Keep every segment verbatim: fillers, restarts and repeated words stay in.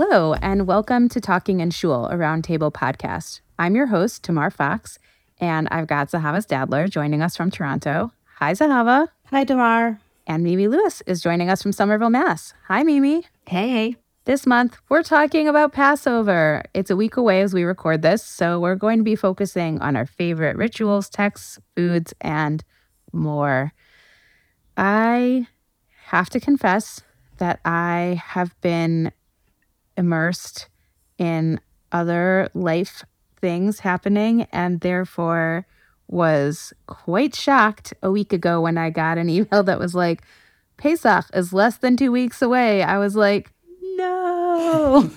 Hello, and welcome to Talking In Shul, a roundtable podcast. I'm your host, Tamar Fox, and I've got Zahava Stadler joining us from Toronto. Hi, Zahava. Hi, Tamar. And Mimi Lewis is joining us from Somerville, Mass. Hi, Mimi. Hey. This month, we're talking about Passover. It's a week away as we record this, so we're going to be focusing on our favorite rituals, texts, foods, and more. I have to confess that I have been immersed in other life things happening, and therefore was quite shocked a week ago when I got an email that was like, Pesach is less than two weeks away. I was like, no.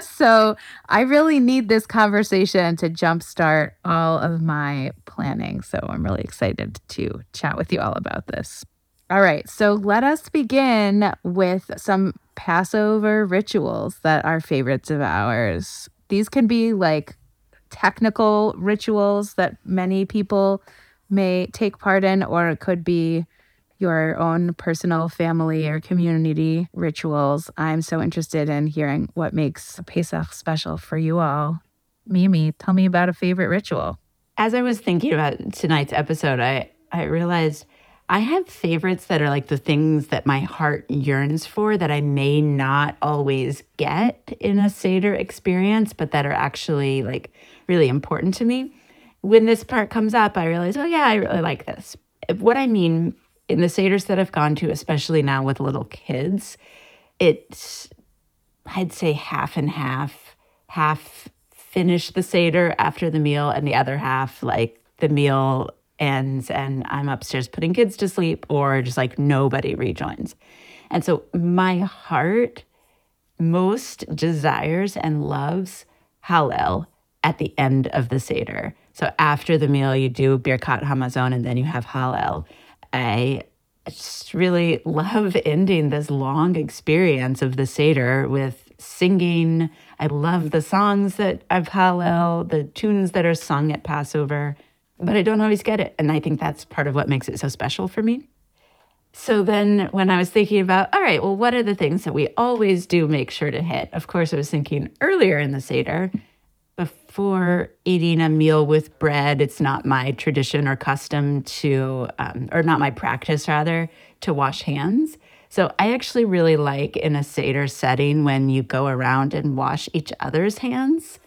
So I really need this conversation to jumpstart all of my planning. So I'm really excited to chat with you all about this. All right, so let us begin with some Passover rituals that are favorites of ours. These can be like technical rituals that many people may take part in, or it could be your own personal family or community rituals. I'm so interested in hearing what makes Pesach special for you all. Mimi, tell me about a favorite ritual. As I was thinking about tonight's episode, I, I realized I have favorites that are like the things that my heart yearns for that I may not always get in a Seder experience, but that are actually like really important to me. When this part comes up, I realize, oh yeah, I really like this. What I mean, in the Seders that I've gone to, especially now with little kids, it's, I'd say half and half, half finish the Seder after the meal and the other half, like the meal ends and I'm upstairs putting kids to sleep, or just like nobody rejoins. And so my heart most desires and loves Hallel at the end of the Seder. So after the meal, you do Birkat Hamazon and then you have Hallel. I just really love ending this long experience of the Seder with singing. I love the songs that of Hallel, the tunes that are sung at Passover. But I don't always get it, and I think that's part of what makes it so special for me. So then when I was thinking about, all right, well, what are the things that we always do make sure to hit? Of course, I was thinking earlier in the Seder, before eating a meal with bread, it's not my tradition or custom to, um, or not my practice, rather, to wash hands. So I actually really like in a Seder setting when you go around and wash each other's hands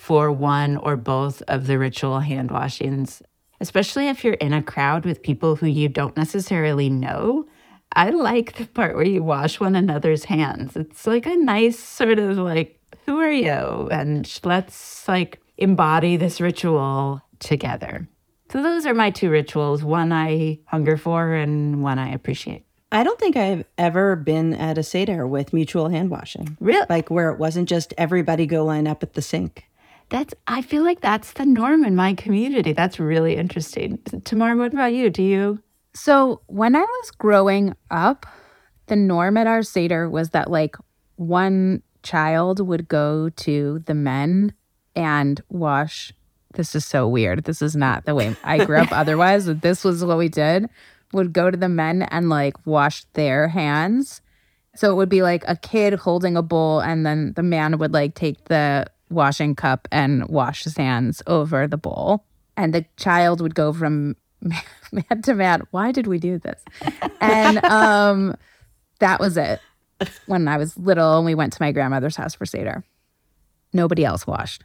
for one or both of the ritual hand washings, especially if you're in a crowd with people who you don't necessarily know. I like the part where you wash one another's hands. It's like a nice sort of like, who are you? And let's like embody this ritual together. So those are my two rituals, one I hunger for and one I appreciate. I don't think I've ever been at a Seder with mutual hand washing. Really? Like where it wasn't just everybody go line up at the sink. That's. I feel like that's the norm in my community. That's really interesting. Tamar, what about you? Do you? So when I was growing up, the norm at our Seder was that like one child would go to the men and wash. This is so weird. This is not the way I grew up otherwise. This was what we did. Would go to the men and like wash their hands. So it would be like a kid holding a bowl and then the man would like take the washing cup and wash his hands over the bowl. And the child would go from man to man. Why did we do this? And um, that was it. When I was little and we went to my grandmother's house for Seder, nobody else washed.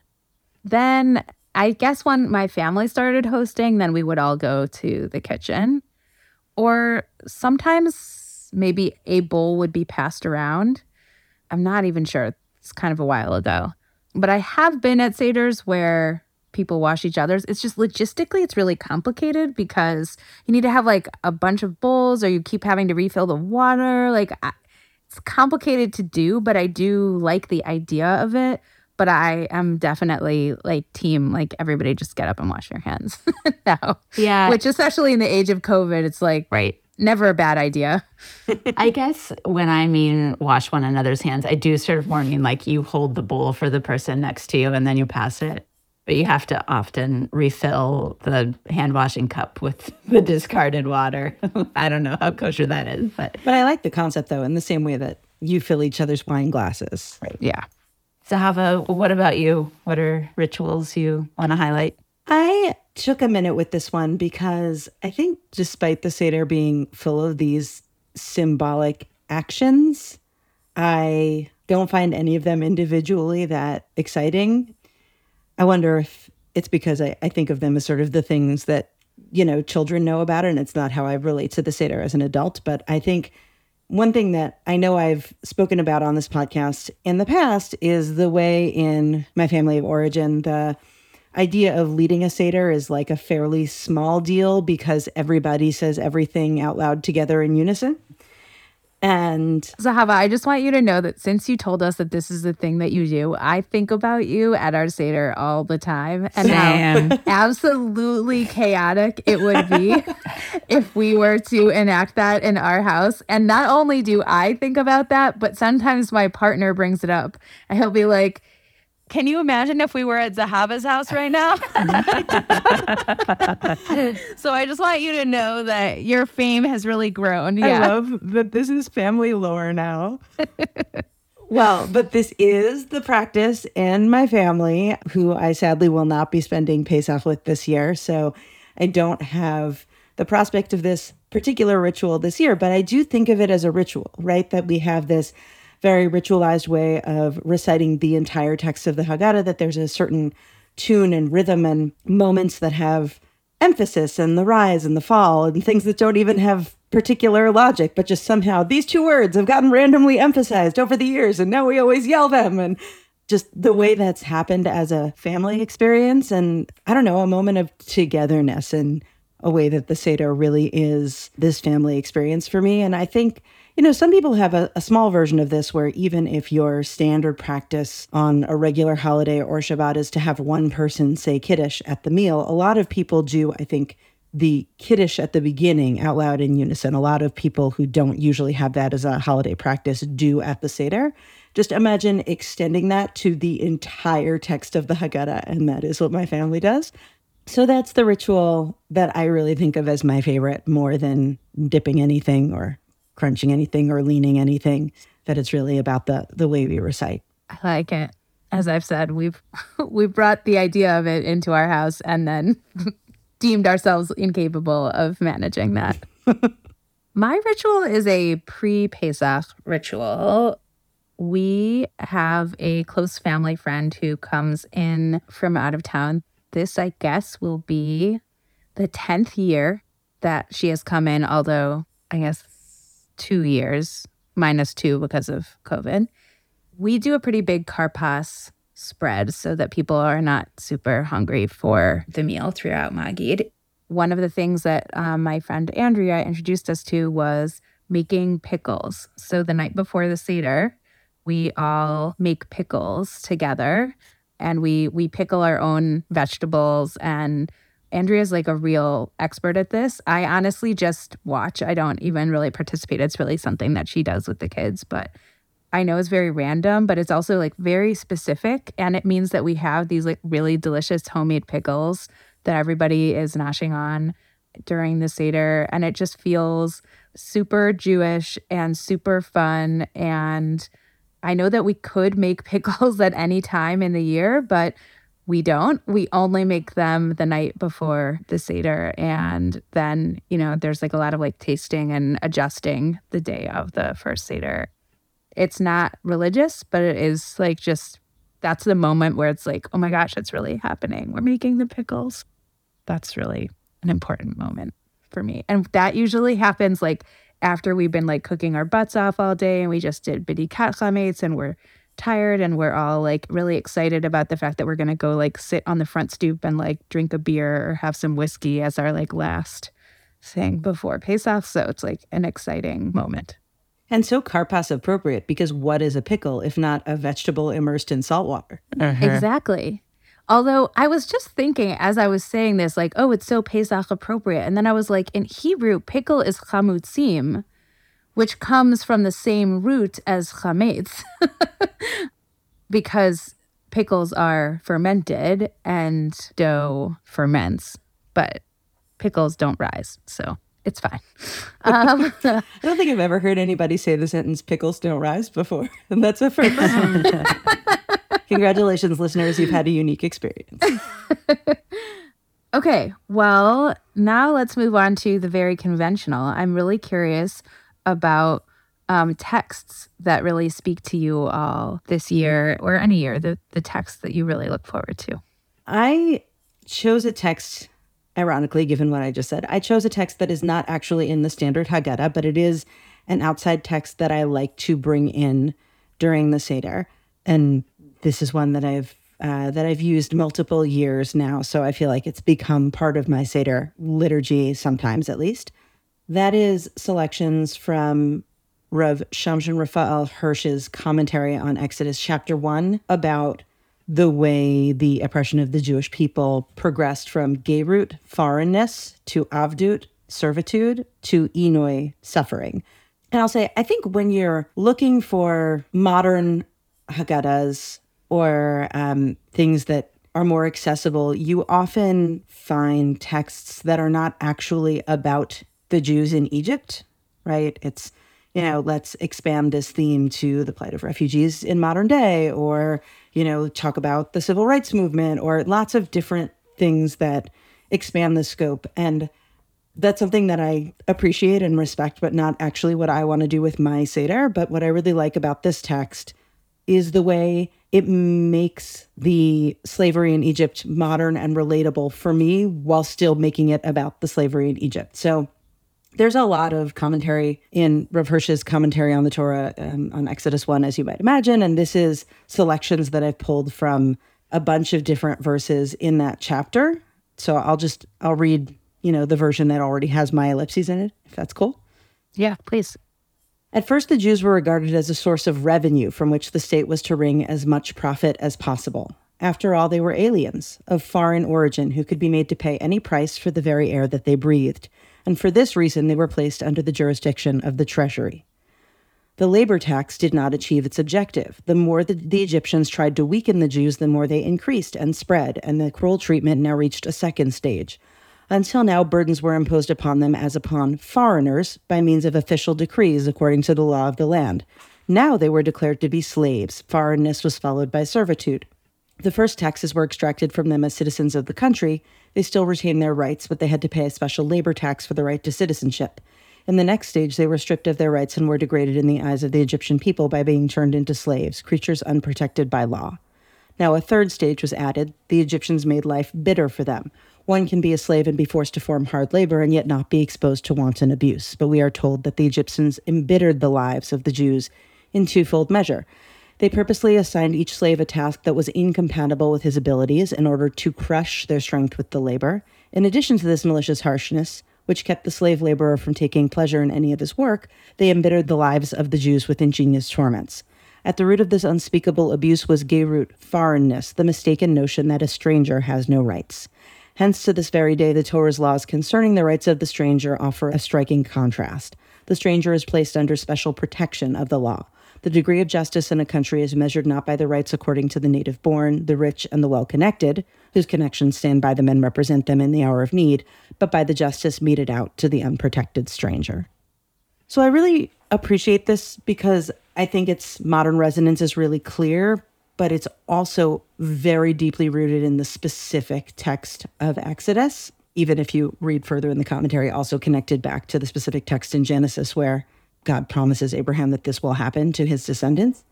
Then I guess when my family started hosting, then we would all go to the kitchen. Or sometimes maybe a bowl would be passed around. I'm not even sure. It's kind of a while ago. But I have been at Seders where people wash each other's. It's just logistically, it's really complicated because you need to have like a bunch of bowls or you keep having to refill the water. Like I, it's complicated to do, but I do like the idea of it. But I am definitely like team, like everybody just get up and wash your hands now. Yeah. Which especially in the age of COVID, it's like right. Never a bad idea. I guess when I mean wash one another's hands, I do sort of more mean like you hold the bowl for the person next to you and then you pass it. But you have to often refill the hand washing cup with the discarded water. I don't know how kosher that is. But but I like the concept though, in the same way that you fill each other's wine glasses. Right. Yeah. Zahava, what about you? What are rituals you want to highlight? I took a minute with this one because I think despite the Seder being full of these symbolic actions, I don't find any of them individually that exciting. I wonder if it's because I, I think of them as sort of the things that, you know, children know about, and it's not how I relate to the Seder as an adult. But I think one thing that I know I've spoken about on this podcast in the past is the way in my family of origin, the idea of leading a Seder is like a fairly small deal because everybody says everything out loud together in unison. And Zahava, I just want you to know that since you told us that this is the thing that you do, I think about you at our Seder all the time. And how absolutely chaotic it would be if we were to enact that in our house. And not only do I think about that, but sometimes my partner brings it up. And he'll be like, can you imagine if we were at Zahava's house right now? So I just want you to know that your fame has really grown. Yeah. I love that this is family lore now. Well, but this is the practice in my family, who I sadly will not be spending Pesach with this year. So I don't have the prospect of this particular ritual this year, but I do think of it as a ritual, right? That we have this very ritualized way of reciting the entire text of the Haggadah, that there's a certain tune and rhythm and moments that have emphasis and the rise and the fall and things that don't even have particular logic, but just somehow these two words have gotten randomly emphasized over the years and now we always yell them. And just the way that's happened as a family experience and, I don't know, a moment of togetherness and a way that the Seder really is this family experience for me. And I think, you know, some people have a, a small version of this where even if your standard practice on a regular holiday or Shabbat is to have one person say Kiddush at the meal, a lot of people do, I think, the Kiddush at the beginning out loud in unison. A lot of people who don't usually have that as a holiday practice do at the Seder. Just imagine extending that to the entire text of the Haggadah, and that is what my family does. So that's the ritual that I really think of as my favorite, more than dipping anything or crunching anything or leaning anything, that it's really about the the way we recite. I like it. As I've said, we've we brought the idea of it into our house and then deemed ourselves incapable of managing that. My ritual is a pre-Pesach ritual. We have a close family friend who comes in from out of town. This, I guess, will be the tenth year that she has come in, although I guess two years, minus two because of COVID. We do a pretty big karpas spread so that people are not super hungry for the meal throughout Magid. One of the things that uh, my friend Andrea introduced us to was making pickles. So the night before the Seder, we all make pickles together and we we pickle our own vegetables, and Andrea's like a real expert at this. I honestly just watch. I don't even really participate. It's really something that she does with the kids, but I know it's very random, but it's also like very specific. And it means that we have these like really delicious homemade pickles that everybody is noshing on during the Seder. And it just feels super Jewish and super fun. And I know that we could make pickles at any time in the year, but we don't. We only make them the night before the Seder. And then, you know, there's like a lot of like tasting and adjusting the day of the first Seder. It's not religious, but it is like just, that's the moment where it's like, oh my gosh, it's really happening. We're making the pickles. That's really an important moment for me. And that usually happens like after we've been like cooking our butts off all day and we just did bidikat chametz and we're tired and we're all like really excited about the fact that we're going to go like sit on the front stoop and like drink a beer or have some whiskey as our like last thing before Pesach. So it's like an exciting moment. And so karpas appropriate, because what is a pickle if not a vegetable immersed in salt water? Uh-huh. Exactly. Although I was just thinking as I was saying this, like, oh, it's so Pesach appropriate. And then I was like, in Hebrew, pickle is chamutzim, which comes from the same root as chametz, because pickles are fermented and dough ferments, but pickles don't rise. So It's fine. Um, I don't think I've ever heard anybody say the sentence "pickles don't rise" before, and that's a first. Congratulations, listeners! You've had a unique experience. Okay, well, now let's move on to the very conventional. I'm really curious about um, texts that really speak to you all this year or any year. The the texts that you really look forward to. I chose a text. Ironically, given what I just said, I chose a text that is not actually in the standard Haggadah, but it is an outside text that I like to bring in during the Seder. And this is one that I've uh, that I've used multiple years now, so I feel like it's become part of my Seder liturgy, sometimes at least. That is selections from Rav Shamshon Raphael Hirsch's commentary on Exodus chapter one about the way the oppression of the Jewish people progressed from Geirut, foreignness, to Avdut, servitude, to Enoi, suffering. And I'll say, I think when you're looking for modern Haggadahs or um, things that are more accessible, you often find texts that are not actually about the Jews in Egypt, right? It's, you know, let's expand this theme to the plight of refugees in modern day, or, you know, talk about the civil rights movement, or lots of different things that expand the scope. And that's something that I appreciate and respect, but not actually what I want to do with my Seder. But what I really like about this text is the way it makes the slavery in Egypt modern and relatable for me, while still making it about the slavery in Egypt. So there's a lot of commentary in Rav Hirsch's commentary on the Torah, um, on Exodus one, as you might imagine, and this is selections that I've pulled from a bunch of different verses in that chapter. So I'll just, I'll read, you know, the version that already has my ellipses in it, if that's cool. Yeah, please. At first, the Jews were regarded as a source of revenue from which the state was to wring as much profit as possible. After all, they were aliens of foreign origin who could be made to pay any price for the very air that they breathed, and for this reason they were placed under the jurisdiction of the treasury. The labor tax did not achieve its objective. The more the, the Egyptians tried to weaken the Jews, the more they increased and spread, and the cruel treatment now reached a second stage. Until now, burdens were imposed upon them as upon foreigners by means of official decrees according to the law of the land. Now they were declared to be slaves. Foreignness was followed by servitude. The first taxes were extracted from them as citizens of the country. They still retained their rights, but they had to pay a special labor tax for the right to citizenship. In the next stage, they were stripped of their rights and were degraded in the eyes of the Egyptian people by being turned into slaves, creatures unprotected by law. Now a third stage was added. The Egyptians made life bitter for them. One can be a slave and be forced to form hard labor and yet not be exposed to wanton abuse. But we are told that the Egyptians embittered the lives of the Jews in twofold measure. They purposely assigned each slave a task that was incompatible with his abilities in order to crush their strength with the labor. In addition to this malicious harshness, which kept the slave laborer from taking pleasure in any of his work, they embittered the lives of the Jews with ingenious torments. At the root of this unspeakable abuse was Geirut, foreignness, the mistaken notion that a stranger has no rights. Hence, to this very day, the Torah's laws concerning the rights of the stranger offer a striking contrast. The stranger is placed under special protection of the law. The degree of justice in a country is measured not by the rights according to the native born, the rich, and the well-connected, whose connections stand by them and represent them in the hour of need, but by the justice meted out to the unprotected stranger. So I really appreciate this because I think its modern resonance is really clear, but it's also very deeply rooted in the specific text of Exodus, even if you read further in the commentary, also connected back to the specific text in Genesis where God promises Abraham that this will happen to his descendants.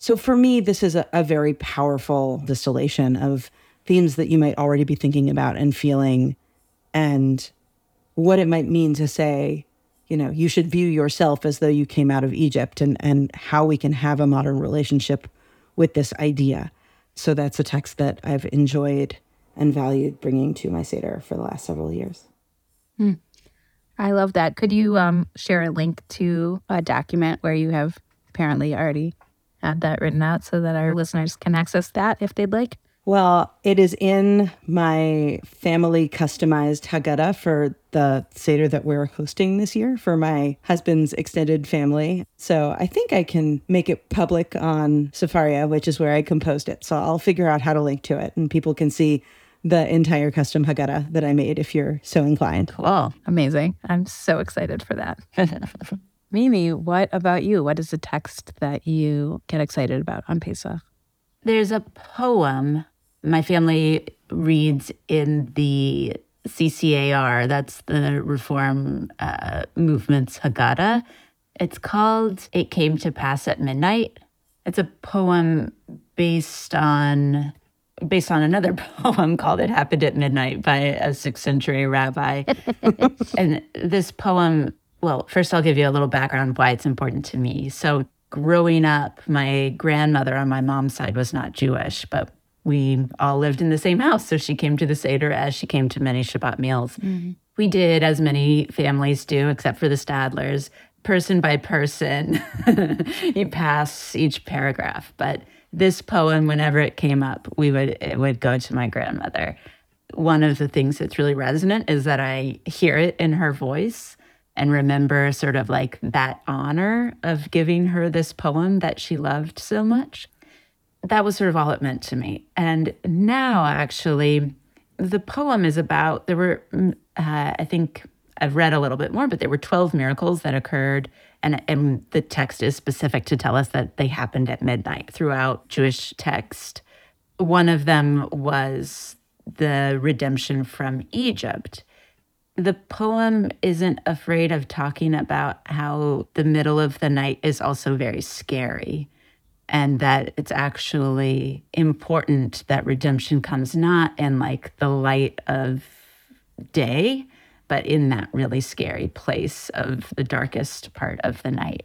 So for me, this is a, a very powerful distillation of themes that you might already be thinking about and feeling, and what it might mean to say, you know, you should view yourself as though you came out of Egypt, and, and how we can have a modern relationship with this idea. So that's a text that I've enjoyed and valued bringing to my Seder for the last several years. Hmm. I love that. Could you um, share a link to a document where you have apparently already had that written out so that our listeners can access that if they'd like? Well, it is in my family customized Haggadah for the Seder that we're hosting this year for my husband's extended family. So I think I can make it public on Safaria, which is where I composed it. So I'll figure out how to link to it, and people can see the entire custom Haggadah that I made if you're so inclined. Cool. Amazing. I'm so excited for that. Mimi, what about you? What is the text that you get excited about on Pesach? There's a poem my family reads in the C C A R. That's the Reform uh, Movement's Haggadah. It's called It Came to Pass at Midnight. It's a poem based on based on another poem called It Happened at Midnight by a sixth century rabbi. And this poem, well, first I'll give you a little background why it's important to me. So growing up, my grandmother on my mom's side was not Jewish, but we all lived in the same house, so she came to the Seder as she came to many Shabbat meals. Mm-hmm. We did, as many families do, except for the Stadlers, person by person. You pass each paragraph. But this poem, whenever it came up, we would it would go to my grandmother. One of the things that's really resonant is that I hear it in her voice and remember sort of like that honor of giving her this poem that she loved so much. That was sort of all it meant to me. And now, actually, the poem is about, there were, uh, I think I've read a little bit more, but there were twelve miracles that occurred. And, and the text is specific to tell us that they happened at midnight throughout Jewish text. One of them was the redemption from Egypt. The poem isn't afraid of talking about how the middle of the night is also very scary, and that it's actually important that redemption comes not in like the light of day, but in that really scary place of the darkest part of the night.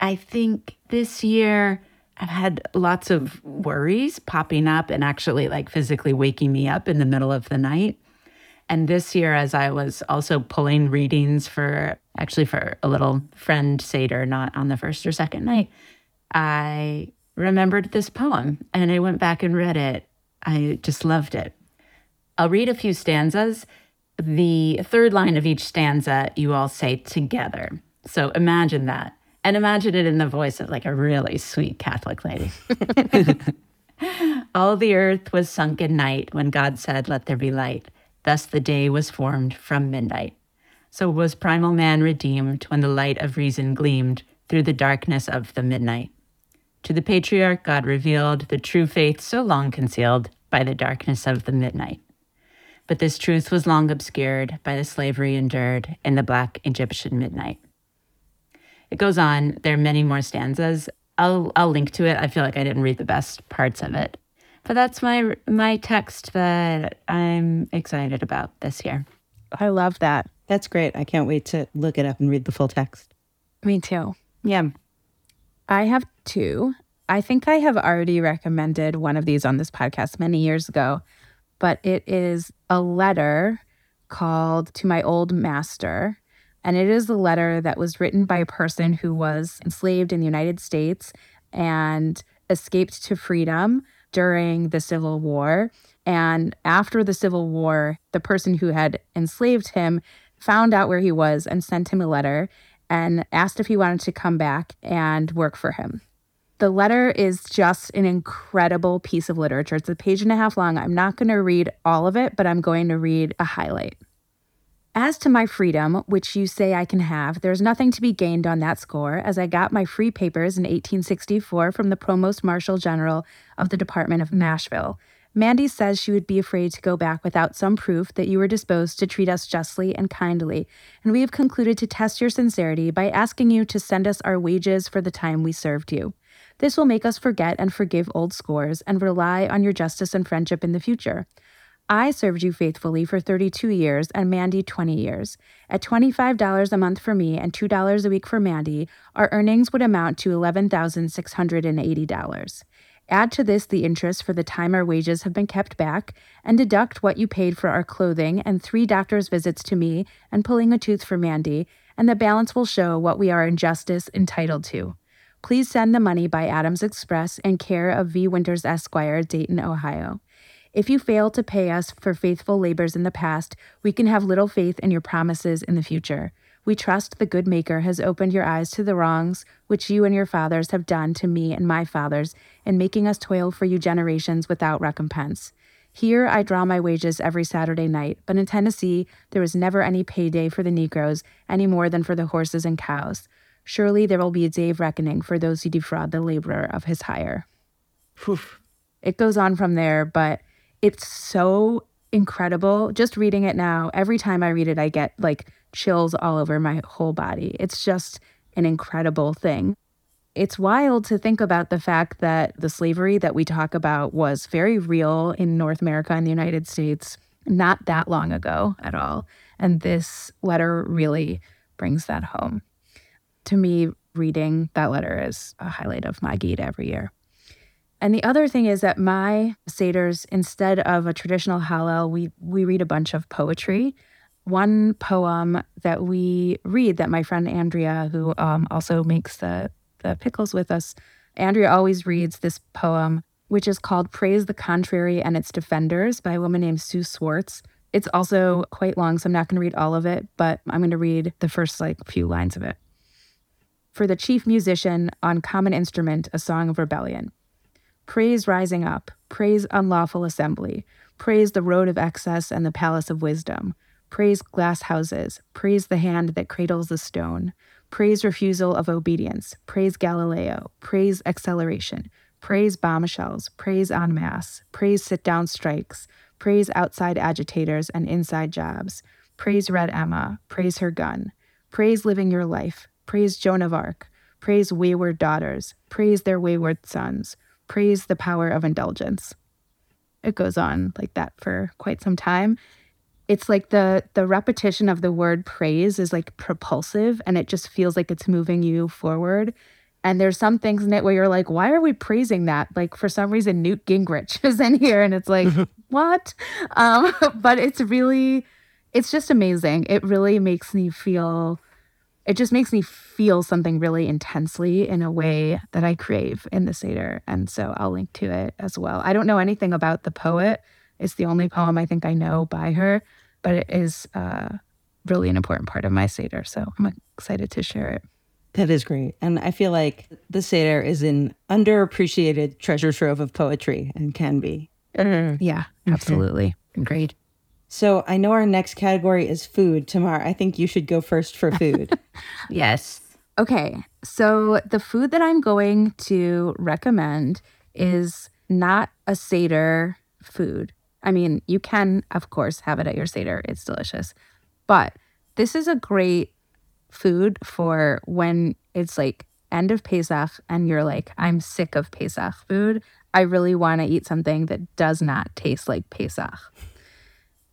I think this year I've had lots of worries popping up and actually like physically waking me up in the middle of the night. And this year, as I was also pulling readings for, actually for a little friend Seder, not on the first or second night, I remembered this poem and I went back and read it. I just loved it. I'll read a few stanzas. The third line of each stanza, you all say together. So imagine that. And imagine it in the voice of like a really sweet Catholic lady. All the earth was sunk in night when God said, let there be light. Thus the day was formed from midnight. So was primal man redeemed when the light of reason gleamed through the darkness of the midnight. To the patriarch God revealed the true faith so long concealed by the darkness of the midnight. But this truth was long obscured by the slavery endured in the black Egyptian midnight. It goes on. There are many more stanzas. I'll I'll link to it. I feel like I didn't read the best parts of it. But that's my my text that I'm excited about this year. I love that. That's great. I can't wait to look it up and read the full text. Me too. Yeah. I have two. I think I have already recommended one of these on this podcast many years ago, but it is a letter called To My Old Master. And it is a letter that was written by a person who was enslaved in the United States and escaped to freedom during the Civil War. And after the Civil War, the person who had enslaved him found out where he was and sent him a letter and asked if he wanted to come back and work for him. The letter is just an incredible piece of literature. It's a page and a half long. I'm not going to read all of it, but I'm going to read a highlight. As to my freedom, which you say I can have, there's nothing to be gained on that score, as I got my free papers in eighteen sixty-four from the Provost Marshal General of the Department of Nashville. Mandy says she would be afraid to go back without some proof that you were disposed to treat us justly and kindly, and we have concluded to test your sincerity by asking you to send us our wages for the time we served you. This will make us forget and forgive old scores and rely on your justice and friendship in the future. I served you faithfully for thirty-two years and Mandy twenty years. At twenty-five dollars a month for me and two dollars a week for Mandy, our earnings would amount to eleven thousand six hundred eighty dollars. Add to this the interest for the time our wages have been kept back and deduct what you paid for our clothing and three doctor's visits to me and pulling a tooth for Mandy, and the balance will show what we are in justice entitled to. Please send the money by Adams Express in care of V. Winters, Esquire, Dayton, Ohio. If you fail to pay us for faithful labors in the past, we can have little faith in your promises in the future. We trust the good Maker has opened your eyes to the wrongs which you and your fathers have done to me and my fathers in making us toil for you generations without recompense. Here, I draw my wages every Saturday night, but in Tennessee, there is never any payday for the Negroes any more than for the horses and cows. Surely there will be a day of reckoning for those who defraud the laborer of his hire. Whew. It goes on from there, but it's so incredible. Just reading it now, every time I read it, I get like chills all over my whole body. It's just an incredible thing. It's wild to think about the fact that the slavery that we talk about was very real in North America and the United States not that long ago at all. And this letter really brings that home. To me, reading that letter is a highlight of my Haggadah every year. And the other thing is that my seders, instead of a traditional Hallel, we, we read a bunch of poetry. One poem that we read that my friend Andrea, who um, also makes the the pickles with us, Andrea always reads this poem, which is called Praise the Contrary and Its Defenders by a woman named Sue Swartz. It's also quite long, so I'm not going to read all of it, but I'm going to read the first like few lines of it. For the chief musician, on common instrument, a song of rebellion. Praise rising up, praise unlawful assembly, praise the road of excess and the palace of wisdom, praise glass houses, praise the hand that cradles the stone, praise refusal of obedience, praise Galileo, praise acceleration, praise bombshells, praise en masse, praise sit-down strikes, praise outside agitators and inside jobs, praise Red Emma, praise her gun, praise living your life, praise Joan of Arc, praise wayward daughters, praise their wayward sons, praise the power of indulgence. It goes on like that for quite some time. It's like the the repetition of the word praise is like propulsive, and it just feels like it's moving you forward. And there's some things in it where you're like, why are we praising that? Like, for some reason, Newt Gingrich is in here, and it's like, what? Um, but it's really, it's just amazing. It really makes me feel... It just makes me feel something really intensely in a way that I crave in the Seder. And so I'll link to it as well. I don't know anything about the poet. It's the only poem I think I know by her, but it is uh, really an important part of my Seder. So I'm excited to share it. That is great. And I feel like the Seder is an underappreciated treasure trove of poetry and can be. Mm-hmm. Yeah, absolutely. Mm-hmm. Great. So I know our next category is food. Tamar, I think you should go first for food. Yes. Okay. So the food that I'm going to recommend is not a Seder food. I mean, you can, of course, have it at your Seder. It's delicious. But this is a great food for when it's like end of Pesach and you're like, I'm sick of Pesach food. I really want to eat something that does not taste like Pesach.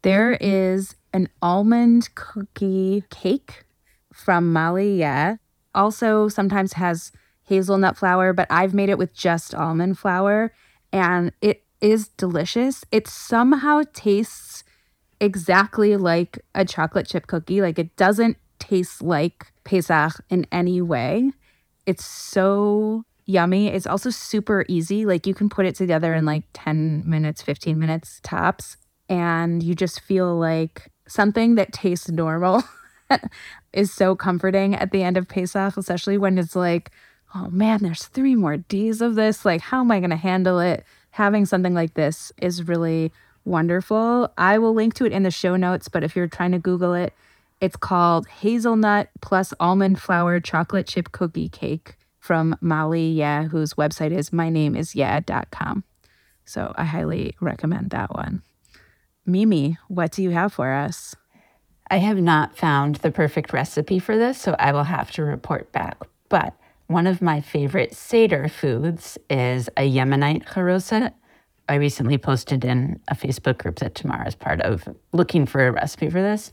There is an almond cookie cake from MyNameIsYeh. Also sometimes has hazelnut flour, but I've made it with just almond flour, and it is delicious. It somehow tastes exactly like a chocolate chip cookie. Like, it doesn't taste like Pesach in any way. It's so yummy. It's also super easy. Like, you can put it together in like ten minutes, fifteen minutes tops. And you just feel like something that tastes normal is so comforting at the end of Pesach, especially when it's like, oh man, there's three more days of this. Like, how am I going to handle it? Having something like this is really wonderful. I will link to it in the show notes, but if you're trying to Google it, it's called Hazelnut Plus Almond Flour Chocolate Chip Cookie Cake from MyNameIsYeh, whose website is my name is yeh dot com. So I highly recommend that one. Mimi, what do you have for us? I have not found the perfect recipe for this, so I will have to report back. But one of my favorite Seder foods is a Yemenite charoset. I recently posted in a Facebook group that Tamara is part of looking for a recipe for this.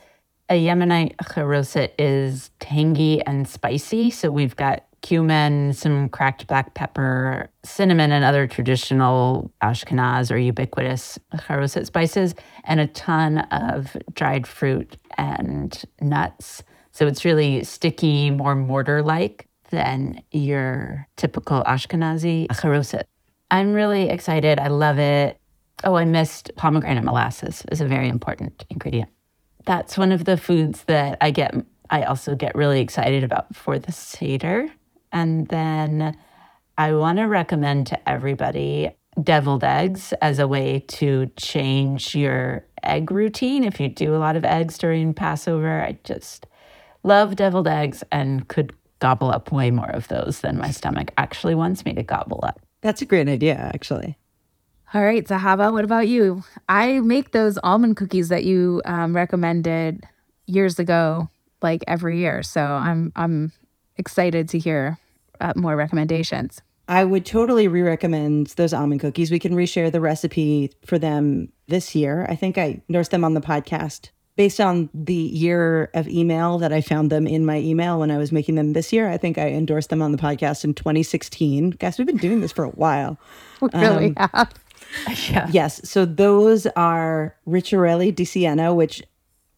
A Yemenite charoset is tangy and spicy, so we've got cumin, some cracked black pepper, cinnamon, and other traditional Ashkenaz or ubiquitous charoset spices, and a ton of dried fruit and nuts. So it's really sticky, more mortar-like than your typical Ashkenazi charoset. I'm really excited. I love it. Oh, I missed pomegranate molasses. It's a very important ingredient. That's one of the foods that I get. I also get really excited about for the Seder. And then I want to recommend to everybody deviled eggs as a way to change your egg routine. If you do a lot of eggs during Passover, I just love deviled eggs and could gobble up way more of those than my stomach actually wants me to gobble up. That's a great idea, actually. All right, Zahava, what about you? I make those almond cookies that you um, recommended years ago, like every year. So I'm I'm excited to hear uh, more recommendations. I would totally re-recommend those almond cookies. We can reshare the recipe for them this year. I think I nursed them on the podcast. Based on the year of email that I found them in my email when I was making them this year, I think I endorsed them on the podcast in twenty sixteen. Guys, we've been doing this for a while. We really um, have. Yeah. Yes. So those are Ricciarelli di Siena, which,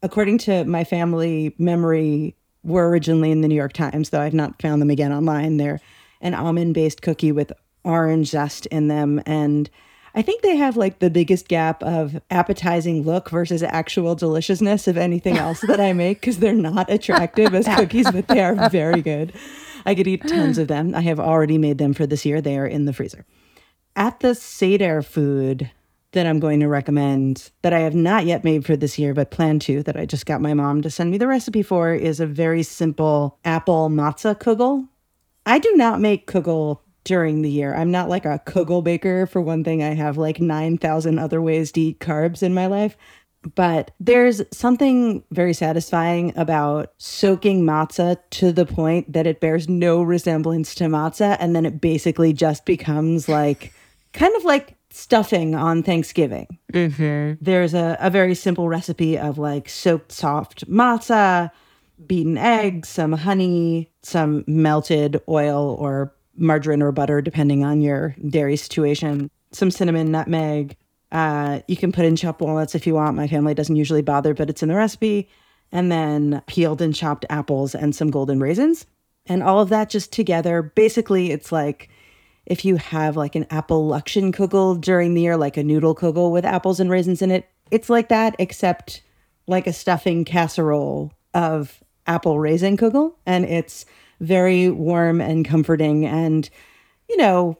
according to my family memory, were originally in the New York Times, though I've not found them again online. They're an almond-based cookie with orange zest in them. And I think they have like the biggest gap of appetizing look versus actual deliciousness of anything else that I make, because they're not attractive as cookies, but they are very good. I could eat tons of them. I have already made them for this year. They are in the freezer. At the Seder food that I'm going to recommend that I have not yet made for this year, but plan to, that I just got my mom to send me the recipe for, is a very simple apple matzah kugel. I do not make kugel during the year. I'm not like a kugel baker. For one thing, I have like nine thousand other ways to eat carbs in my life. But there's something very satisfying about soaking matzah to the point that it bears no resemblance to matzah. And then it basically just becomes like kind of like stuffing on Thanksgiving. Mm-hmm. There's a, a very simple recipe of like soaked soft matzah, beaten eggs, some honey, some melted oil or margarine or butter, depending on your dairy situation, some cinnamon, nutmeg. Uh, you can put in chopped walnuts if you want. My family doesn't usually bother, but it's in the recipe. And then peeled and chopped apples and some golden raisins. And all of that just together. Basically, it's like if you have like an apple latkes kugel during the year, like a noodle kugel with apples and raisins in it, it's like that, except like a stuffing casserole of apple raisin kugel. And it's very warm and comforting and, you know,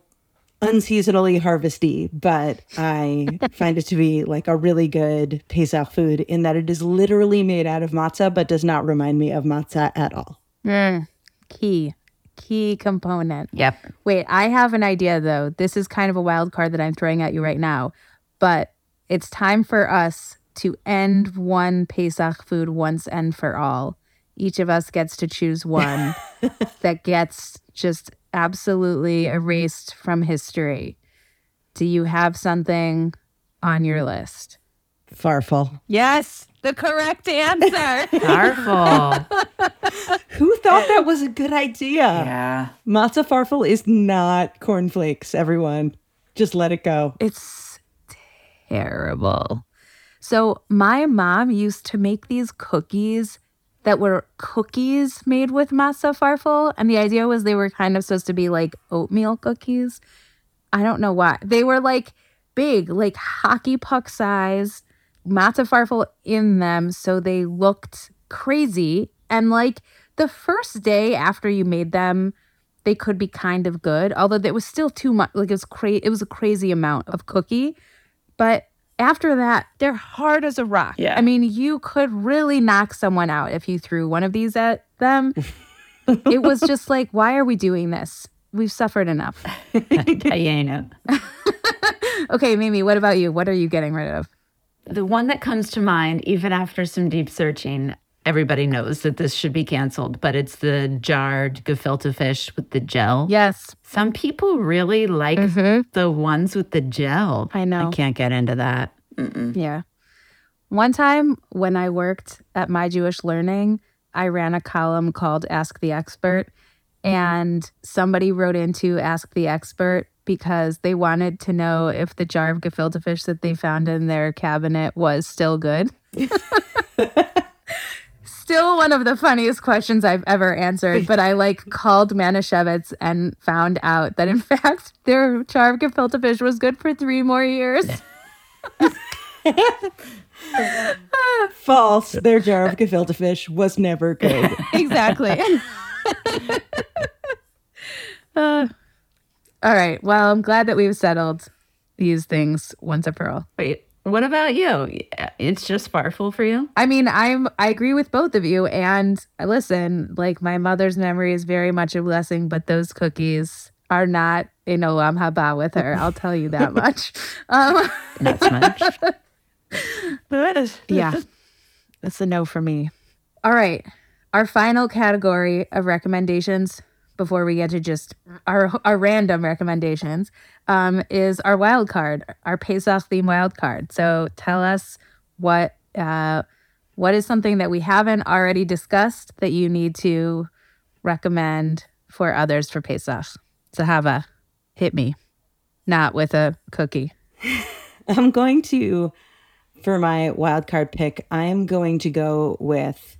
unseasonally harvesty, but I find it to be like a really good Pesach food in that it is literally made out of matzah, but does not remind me of matzah at all. Mm, key, key component. Yep. Wait, I have an idea though. This is kind of a wild card that I'm throwing at you right now, but it's time for us to end one Pesach food once and for all. Each of us gets to choose one that gets just absolutely erased from history. Do you have something on your list? Farfel. Yes, the correct answer. Farfel. Who thought that was a good idea? Yeah. Matzah farfel is not cornflakes, everyone. Just let it go. It's terrible. So my mom used to make these cookies that were cookies made with masa farfel. And the idea was they were kind of supposed to be like oatmeal cookies. I don't know why. They were like big, like hockey puck size, masa farfel in them. So they looked crazy. And like the first day after you made them, they could be kind of good. Although it was still too much. Like it was, cra- it was a crazy amount of cookie. But after that, they're hard as a rock. Yeah. I mean, you could really knock someone out if you threw one of these at them. It was just like, why are we doing this? We've suffered enough. Diana. Okay, Mimi, what about you? What are you getting rid of? The one that comes to mind, even after some deep searching, everybody knows that this should be canceled, but it's the jarred gefilte fish with the gel. Yes. Some people really like mm-hmm. the ones with the gel. I know. I can't get into that. Mm-mm. Yeah. One time when I worked at My Jewish Learning, I ran a column called Ask the Expert, and somebody wrote into Ask the Expert because they wanted to know if the jar of gefilte fish that they found in their cabinet was still good. Still one of the funniest questions I've ever answered, but I like called Manischewitz and found out that in fact their jar of gefilte fish was good for three more years. False. Their jar of gefilte fish was never good. Exactly. uh, all right. Well, I'm glad that we've settled these things once and for all. Wait, what about you? It's just farful for you? I mean, I'm I agree with both of you. And listen, like my mother's memory is very much a blessing, but those cookies are not in Olam Haba with her. I'll tell you that much. Um, not so much. Yeah, that's a no for me. All right. Our final category of recommendations before we get to just our our random recommendations um, is our wild card, our Pesach theme wild card. So tell us what uh, what is something that we haven't already discussed that you need to recommend for others for Pesach. Zahava, hit me. Not with a cookie. I'm going to, for my wild card pick, I'm going to go with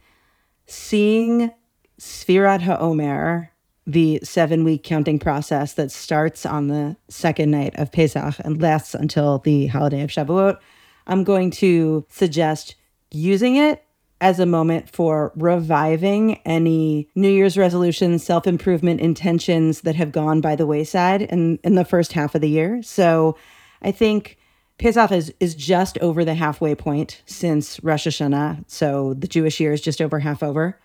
seeing Sfirat HaOmer, the seven-week counting process that starts on the second night of Pesach and lasts until the holiday of Shavuot. I'm going to suggest using it as a moment for reviving any New Year's resolutions, self-improvement intentions that have gone by the wayside in, in the first half of the year. So I think Pesach is, is just over the halfway point since Rosh Hashanah, so the Jewish year is just over half over.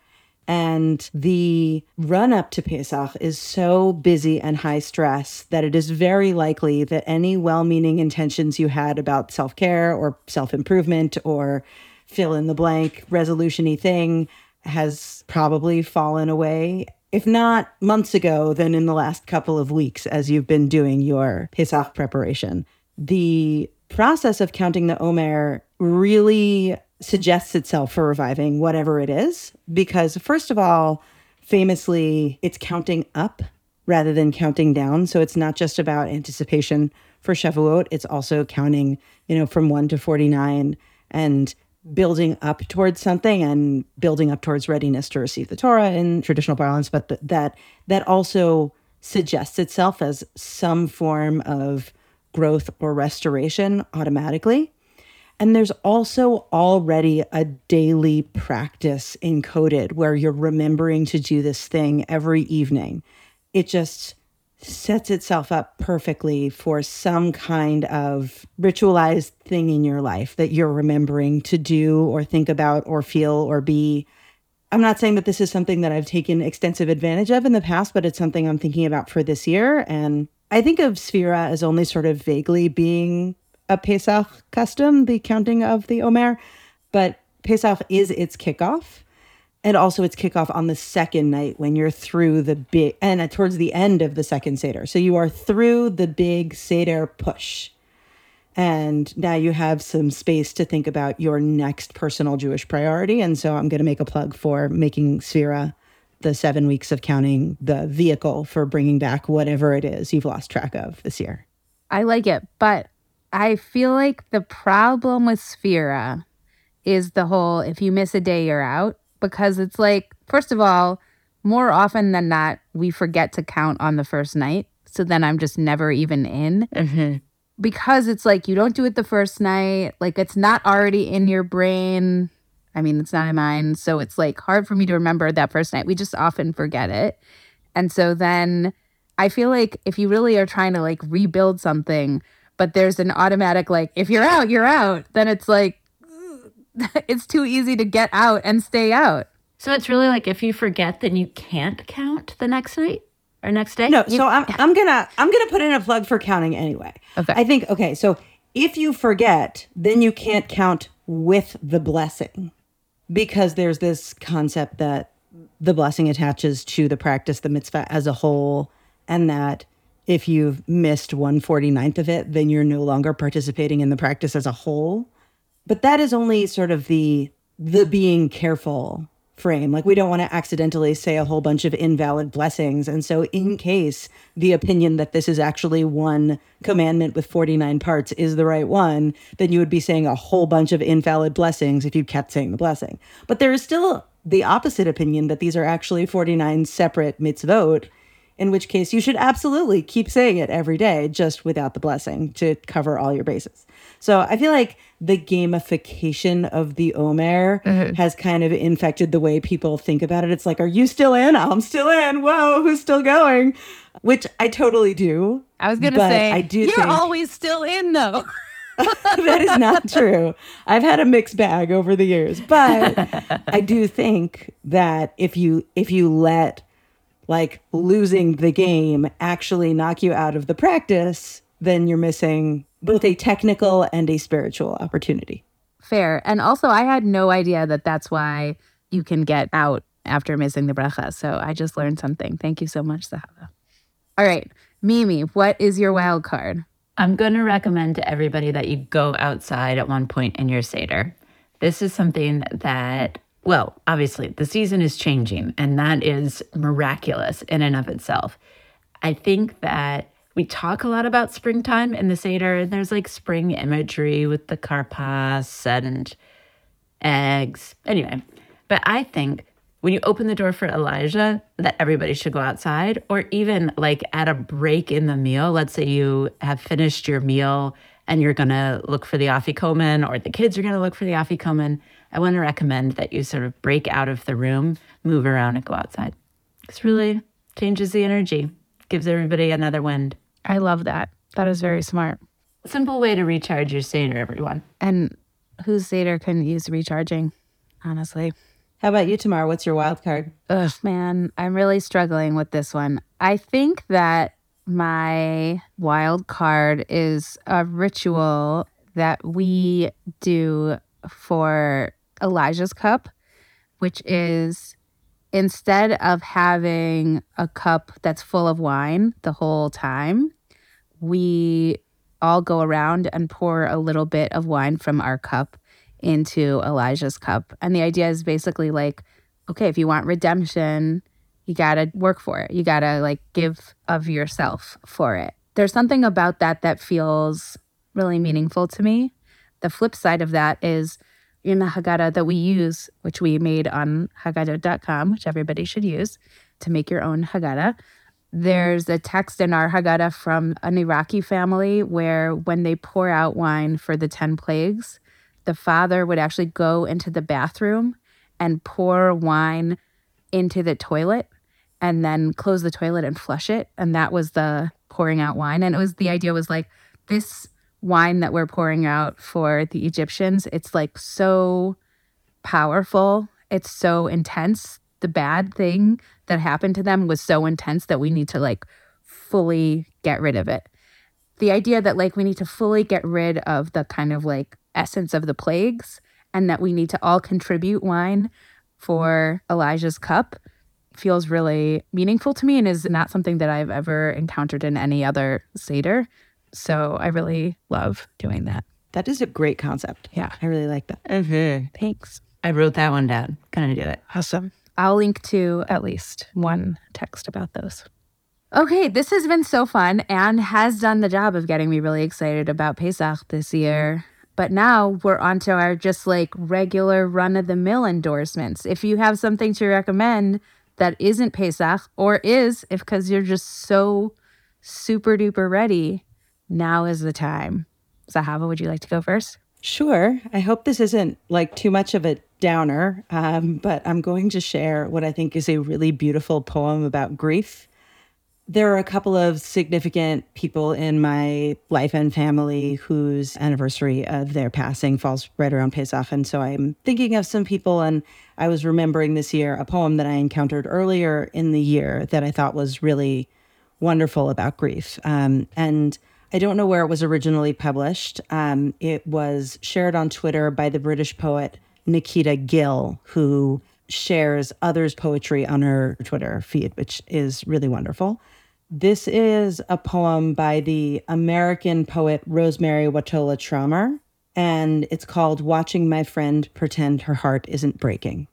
And the run-up to Pesach is so busy and high stress that it is very likely that any well-meaning intentions you had about self-care or self-improvement or fill-in-the-blank resolution-y thing has probably fallen away, if not months ago, then in the last couple of weeks as you've been doing your Pesach preparation. The process of counting the Omer really suggests itself for reviving whatever it is, because first of all, famously, it's counting up rather than counting down. So it's not just about anticipation for Shavuot, it's also counting, you know, from one to forty-nine and building up towards something and building up towards readiness to receive the Torah in traditional parlance, but th- that that also suggests itself as some form of growth or restoration automatically. And there's also already a daily practice encoded where you're remembering to do this thing every evening. It just sets itself up perfectly for some kind of ritualized thing in your life that you're remembering to do or think about or feel or be. I'm not saying that this is something that I've taken extensive advantage of in the past, but it's something I'm thinking about for this year. And I think of Sfira as only sort of vaguely being a Pesach custom, the counting of the Omer, but Pesach is its kickoff, and also its kickoff on the second night when you're through the big, and towards the end of the second Seder. So you are through the big Seder push, and now you have some space to think about your next personal Jewish priority. And so I'm going to make a plug for making Sfira, the seven weeks of counting, the vehicle for bringing back whatever it is you've lost track of this year. I like it, but I feel like the problem with Sfira is the whole, if you miss a day, you're out, because it's like, first of all, more often than not, we forget to count on the first night. So then I'm just never even in. Mm-hmm. Because it's like, you don't do it the first night. Like, it's not already in your brain. I mean, it's not in mine. So it's like hard for me to remember that first night. We just often forget it. And so then I feel like if you really are trying to like rebuild something, but there's an automatic like, if you're out, you're out, then it's like, it's too easy to get out and stay out. So it's really like if you forget, then you can't count the next night or next day? No, you, so I'm, I'm gonna I'm gonna put in a plug for counting anyway. Okay. I think, okay, so if you forget, then you can't count with the blessing, because there's this concept that the blessing attaches to the practice, the mitzvah as a whole, and that if you've missed one forty-ninth of it, then you're no longer participating in the practice as a whole. But that is only sort of the the being careful frame. Like, we don't want to accidentally say a whole bunch of invalid blessings. And so in case the opinion that this is actually one commandment with forty-nine parts is the right one, then you would be saying a whole bunch of invalid blessings if you kept saying the blessing. But there is still the opposite opinion that these are actually forty-nine separate mitzvot in which case you should absolutely keep saying it every day, just without the blessing, to cover all your bases. So I feel like the gamification of the Omer mm-hmm. has kind of infected the way people think about it. It's like, are you still in? I'm still in. Whoa, who's still going? Which I totally do. I was going to say, I do you're think- always still in, though. That is not true. I've had a mixed bag over the years, but I do think that if you if you let like losing the game actually knock you out of the practice, then you're missing both a technical and a spiritual opportunity. Fair. And also, I had no idea that that's why you can get out after missing the bracha. So I just learned something. Thank you so much, Zahava. All right, Mimi, what is your wild card? I'm going to recommend to everybody that you go outside at one point in your Seder. This is something that, well, obviously the season is changing, and that is miraculous in and of itself. I think that we talk a lot about springtime in the Seder, and there's like spring imagery with the karpas and eggs. Anyway, but I think when you open the door for Elijah, that everybody should go outside, or even like at a break in the meal. Let's say you have finished your meal and you're going to look for the afikoman, or the kids are going to look for the afikoman. I want to recommend that you sort of break out of the room, move around, and go outside. This really changes the energy, gives everybody another wind. I love that. That is very smart. Simple way to recharge your Seder, everyone. And whose Seder couldn't use recharging, honestly? How about you, Tamar? What's your wild card? Ugh, man, I'm really struggling with this one. I think that my wild card is a ritual that we do for Elijah's cup, which is instead of having a cup that's full of wine the whole time, we all go around and pour a little bit of wine from our cup into Elijah's cup. And the idea is basically like, okay, if you want redemption, you gotta work for it. You gotta like give of yourself for it. There's something about that that feels really meaningful to me. The flip side of that is in the Haggadah that we use, which we made on Haggadah dot com, which everybody should use to make your own Haggadah. There's a text in our Haggadah from an Iraqi family where when they pour out wine for the ten plagues, the father would actually go into the bathroom and pour wine into the toilet and then close the toilet and flush it. And that was the pouring out wine. And it was, the idea was like, this wine that we're pouring out for the Egyptians, it's like so powerful. It's so intense. The bad thing that happened to them was so intense that we need to like fully get rid of it. The idea that like we need to fully get rid of the kind of like essence of the plagues, and that we need to all contribute wine for Elijah's cup feels really meaningful to me and is not something that I've ever encountered in any other Seder. So I really love doing that. That is a great concept. Yeah. I really like that. Mm-hmm. Thanks. I wrote that one down. Gonna do that. Awesome. I'll link to at least one text about those. Okay, this has been so fun and has done the job of getting me really excited about Pesach this year. But now we're on to our just like regular run-of-the-mill endorsements. If you have something to recommend that isn't Pesach, or is, if because you're just so super-duper ready, now is the time. Zahava, would you like to go first? Sure. I hope this isn't like too much of a downer, um, but I'm going to share what I think is a really beautiful poem about grief. There are a couple of significant people in my life and family whose anniversary of their passing falls right around Pesach. And so I'm thinking of some people, and I was remembering this year a poem that I encountered earlier in the year that I thought was really wonderful about grief. Um, and I don't know where it was originally published. Um, it was shared on Twitter by the British poet Nikita Gill, who shares others' poetry on her Twitter feed, which is really wonderful. This is a poem by the American poet Rosemary Wahl-Trommer, and it's called Watching My Friend Pretend Her Heart Isn't Breaking.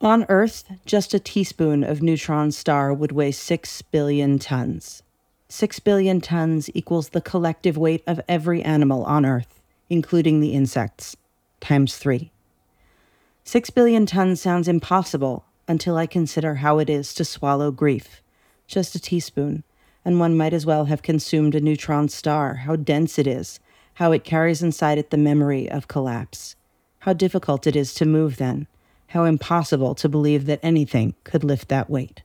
On Earth, just a teaspoon of neutron star would weigh six billion tons. Six billion tons equals the collective weight of every animal on Earth, including the insects, times three. Six billion tons sounds impossible until I consider how it is to swallow grief, just a teaspoon, and one might as well have consumed a neutron star. How dense it is, how it carries inside it the memory of collapse, how difficult it is to move then, how impossible to believe that anything could lift that weight.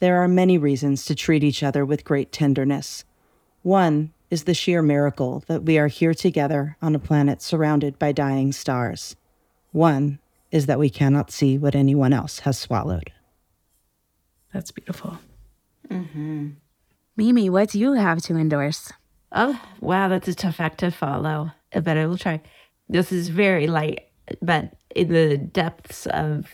There are many reasons to treat each other with great tenderness. One is the sheer miracle that we are here together on a planet surrounded by dying stars. One is that we cannot see what anyone else has swallowed. That's beautiful. Mm-hmm. Mimi, what do you have to endorse? Oh, wow, that's a tough act to follow, but I will try. This is very light, but in the depths of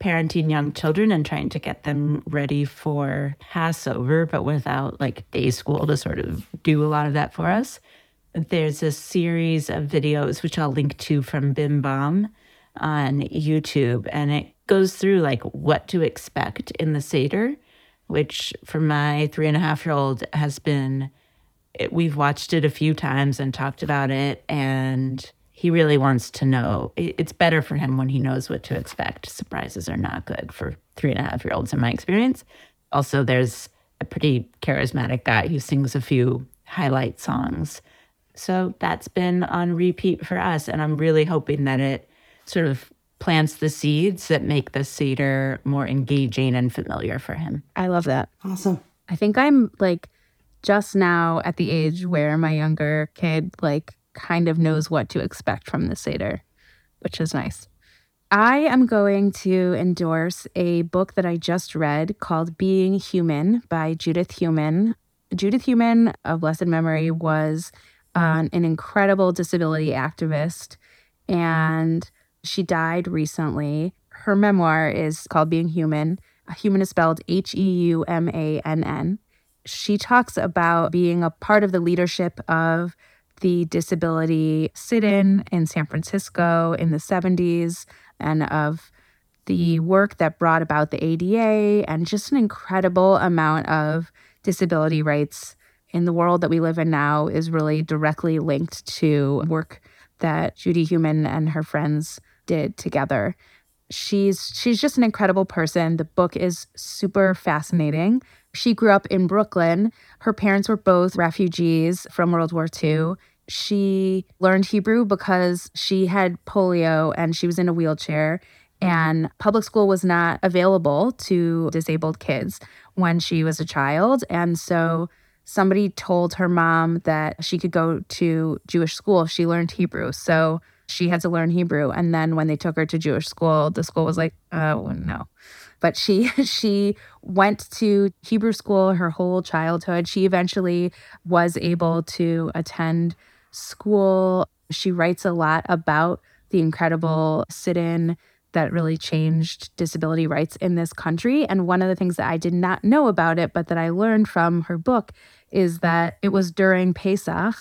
parenting young children and trying to get them ready for Passover, but without like day school to sort of do a lot of that for us, there's a series of videos, which I'll link to, from Bim Bam on YouTube, and it goes through like what to expect in the Seder, which for my three and a half year old has been, it, we've watched it a few times and talked about it, and he really wants to know. It, it's better for him when he knows what to expect. Surprises are not good for three and a half year olds in my experience. Also, there's a pretty charismatic guy who sings a few highlight songs. So that's been on repeat for us, and I'm really hoping that it sort of plants the seeds that make the Seder more engaging and familiar for him. I love that. Awesome. I think I'm like just now at the age where my younger kid like kind of knows what to expect from the Seder, which is nice. I am going to endorse a book that I just read called Being Human by Judith Heumann. Judith Heumann, of blessed memory, was uh, an incredible disability activist, and she died recently. Her memoir is called Being Human. Human is spelled H E U M A N N. She talks about being a part of the leadership of the disability sit-in in San Francisco in the seventies, and of the work that brought about the A D A, and just an incredible amount of disability rights in the world that we live in now is really directly linked to work that Judy Heumann and her friends did together. She's she's just an incredible person. The book is super fascinating. She grew up in Brooklyn. Her parents were both refugees from World War Two. She learned Hebrew because she had polio and she was in a wheelchair, and public school was not available to disabled kids when she was a child. And so somebody told her mom that she could go to Jewish school if she learned Hebrew. So she had to learn Hebrew. And then when they took her to Jewish school, the school was like, oh, no. But she she went to Hebrew school her whole childhood. She eventually was able to attend school. She writes a lot about the incredible sit-in that really changed disability rights in this country. And one of the things that I did not know about it, but that I learned from her book, is that it was during Pesach.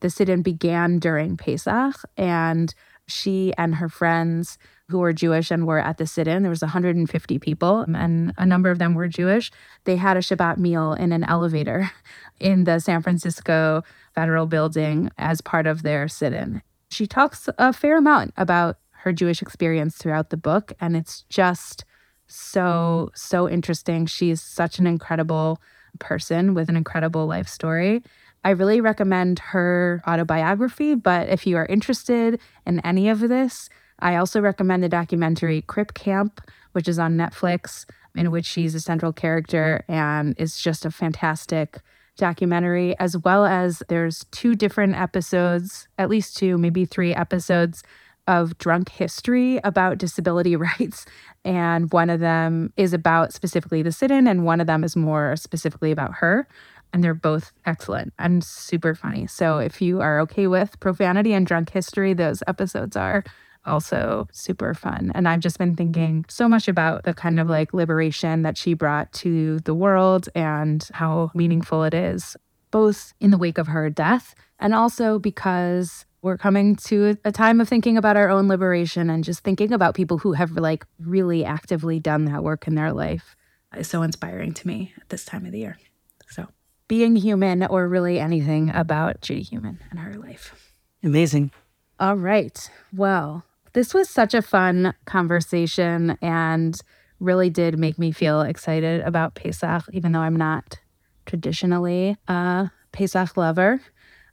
The sit-in began during Pesach, and she and her friends who were Jewish and were at the sit-in, there was one hundred fifty people, and a number of them were Jewish. They had a Shabbat meal in an elevator in the San Francisco Federal Building as part of their sit-in. She talks a fair amount about her Jewish experience throughout the book, and it's just so, so interesting. She's such an incredible person with an incredible life story. I really recommend her autobiography, but if you are interested in any of this, I also recommend the documentary Crip Camp, which is on Netflix, in which she's a central character, and it's just a fantastic documentary, as well as there's two different episodes, at least two, maybe three episodes of Drunk History about disability rights. And one of them is about specifically the sit-in, and one of them is more specifically about her. And they're both excellent and super funny. So if you are okay with profanity and Drunk History, those episodes are also super fun. And I've just been thinking so much about the kind of like liberation that she brought to the world and how meaningful it is, both in the wake of her death and also because we're coming to a time of thinking about our own liberation and just thinking about people who have like really actively done that work in their life. It's so inspiring to me at this time of the year. So Being Human, or really anything about Judy Heumann and her life. Amazing. All right. Well, this was such a fun conversation and really did make me feel excited about Pesach, even though I'm not traditionally a Pesach lover.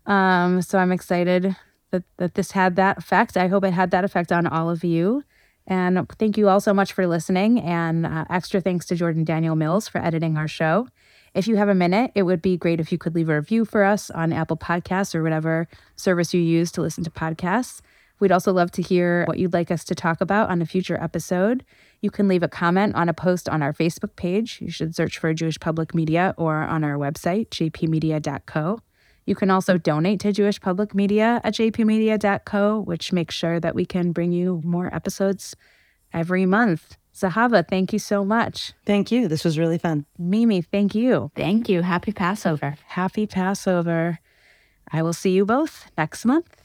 Um, so I'm excited that, that this had that effect. I hope it had that effect on all of you. And thank you all so much for listening. And uh, extra thanks to Jordan Daniel Mills for editing our show. If you have a minute, it would be great if you could leave a review for us on Apple Podcasts or whatever service you use to listen to podcasts. We'd also love to hear what you'd like us to talk about on a future episode. You can leave a comment on a post on our Facebook page. You should search for Jewish Public Media, or on our website, j p media dot co. You can also donate to Jewish Public Media at j p media dot co, which makes sure that we can bring you more episodes every month. Zahava, thank you so much. Thank you. This was really fun. Mimi, thank you. Thank you. Happy Passover. Happy Passover. I will see you both next month.